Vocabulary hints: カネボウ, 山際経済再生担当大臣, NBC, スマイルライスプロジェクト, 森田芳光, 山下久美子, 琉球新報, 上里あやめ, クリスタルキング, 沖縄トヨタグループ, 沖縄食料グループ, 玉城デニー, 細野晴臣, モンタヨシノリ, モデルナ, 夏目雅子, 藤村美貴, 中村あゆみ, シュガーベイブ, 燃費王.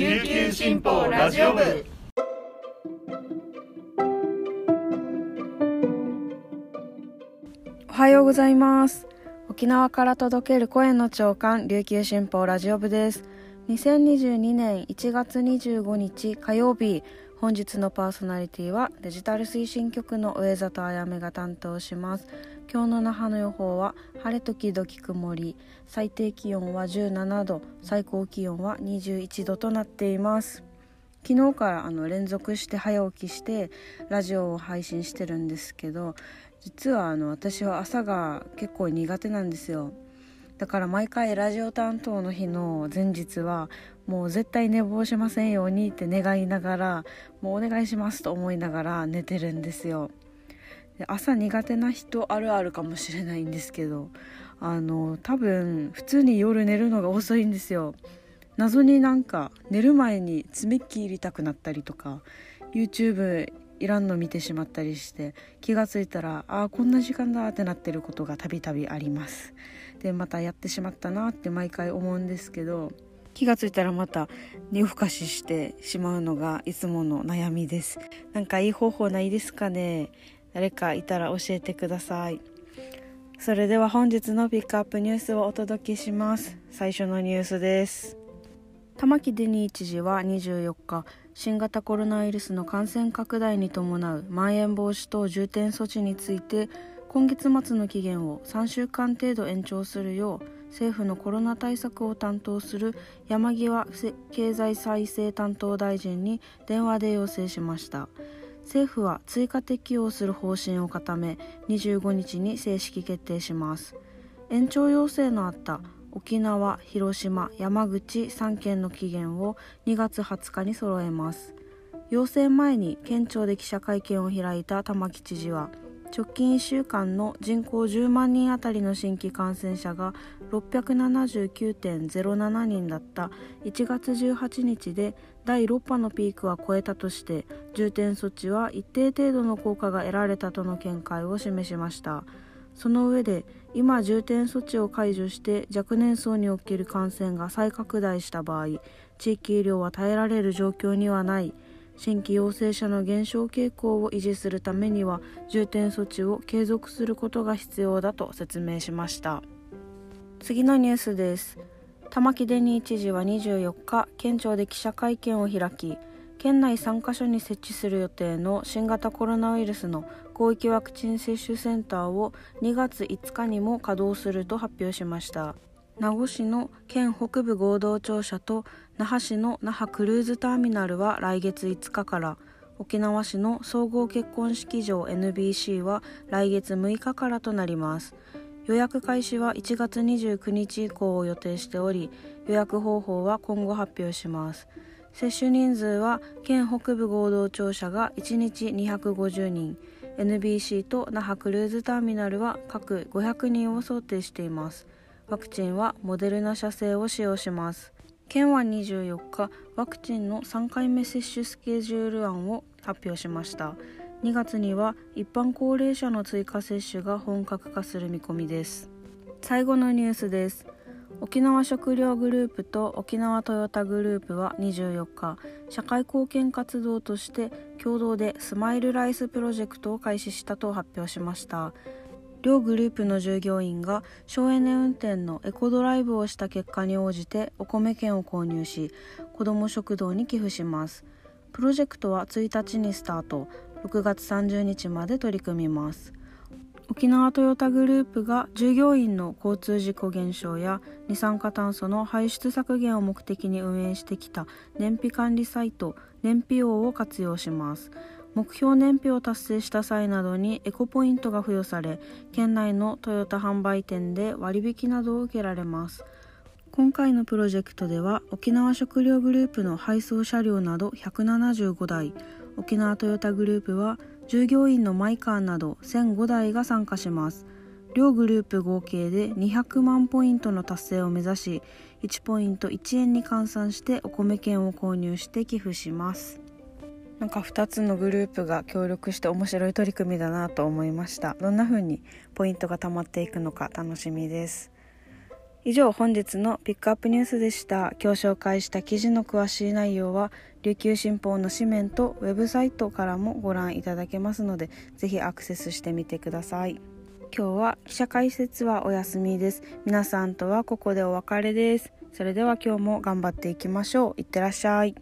琉球新報ラジオ部。おはようございます。沖縄から届ける声の朝刊、琉球新報ラジオ部です。2022年1月25日火曜日、本日のパーソナリティはデジタル推進局の上里あやめが担当します。今日の那覇の予報は晴れ時々曇り、最低気温は17度、最高気温は21度となっています。昨日から連続して早起きしてラジオを配信してるんですけど、実は私は朝が結構苦手なんですよ。だから毎回ラジオ担当の日の前日はもう絶対寝坊しませんようにって願いながら、もうお願いしますと思いながら寝てるんですよ。で、朝苦手な人あるあるかもしれないんですけど、多分普通に夜寝るのが遅いんですよ。謎になんか寝る前に爪切りたくなったりとか、 YouTube いらんの見てしまったりして、気がついたらこんな時間だってなってることがたびたびあります。で、またやってしまったなって毎回思うんですけど、気がついたらまた夜更かししてしまうのがいつもの悩みです。なんかいい方法ないですかね。誰かいたら教えてください。それでは本日のピックアップニュースをお届けします。最初のニュースです。玉城デニー知事は24日、新型コロナウイルスの感染拡大に伴うまん延防止等重点措置について、今月末の期限を3週間程度延長するよう政府のコロナ対策を担当する山際経済再生担当大臣に電話で要請しました。政府は追加適用する方針を固め、25日に正式決定します。延長要請のあった沖縄、広島、山口3県の期限を2月20日に揃えます。要請前に県庁で記者会見を開いた玉城知事は、直近1週間の人口10万人あたりの新規感染者が 679.07 人だった1月18日で、第6波のピークは超えたとして、重点措置は一定程度の効果が得られたとの見解を示しました。その上で、今重点措置を解除して若年層における感染が再拡大した場合、地域医療は耐えられる状況にはない。新規陽性者の減少傾向を維持するためには重点措置を継続することが必要だと説明しました。次のニュースです。玉城デニー知事は24日、県庁で記者会見を開き、県内3カ所に設置する予定の新型コロナウイルスの広域ワクチン接種センターを2月5日にも稼働すると発表しました。名護市の県北部合同庁舎と那覇市の那覇クルーズターミナルは来月5日から、沖縄市の総合結婚式場 NBC は来月6日からとなります。予約開始は1月29日以降を予定しており、予約方法は今後発表します。接種人数は県北部合同庁舎が1日250人、NBC と那覇クルーズターミナルは各500人を想定しています。ワクチンはモデルナ社製を使用します。県は24日、ワクチンの3回目接種スケジュール案を発表しました。2月には一般高齢者の追加接種が本格化する見込みです。最後のニュースです。沖縄食料グループと沖縄トヨタグループは24日、社会貢献活動として共同でスマイルライスプロジェクトを開始したと発表しました。両グループの従業員が省エネ運転のエコドライブをした結果に応じてお米券を購入し、子ども食堂に寄付します。プロジェクトは1日にスタート、6月30日まで取り組みます。沖縄トヨタグループが従業員の交通事故減少や二酸化炭素の排出削減を目的に運営してきた燃費管理サイト、燃費王を活用します。目標燃費を達成した際などにエコポイントが付与され、県内のトヨタ販売店で割引などを受けられます。今回のプロジェクトでは、沖縄食料グループの配送車両など175台、沖縄トヨタグループは従業員のマイカーなど1005台が参加します。両グループ合計で200万ポイントの達成を目指し、1ポイント1円に換算してお米券を購入して寄付します。なんか2つのグループが協力して面白い取り組みだなと思いました。どんな風にポイントが貯まっていくのか楽しみです。以上、本日のピックアップニュースでした。今日紹介した記事の詳しい内容は琉球新報の紙面とウェブサイトからもご覧いただけますので、ぜひアクセスしてみてください。今日は記者解説はお休みです。皆さんとはここでお別れです。それでは今日も頑張っていきましょう。いってらっしゃい。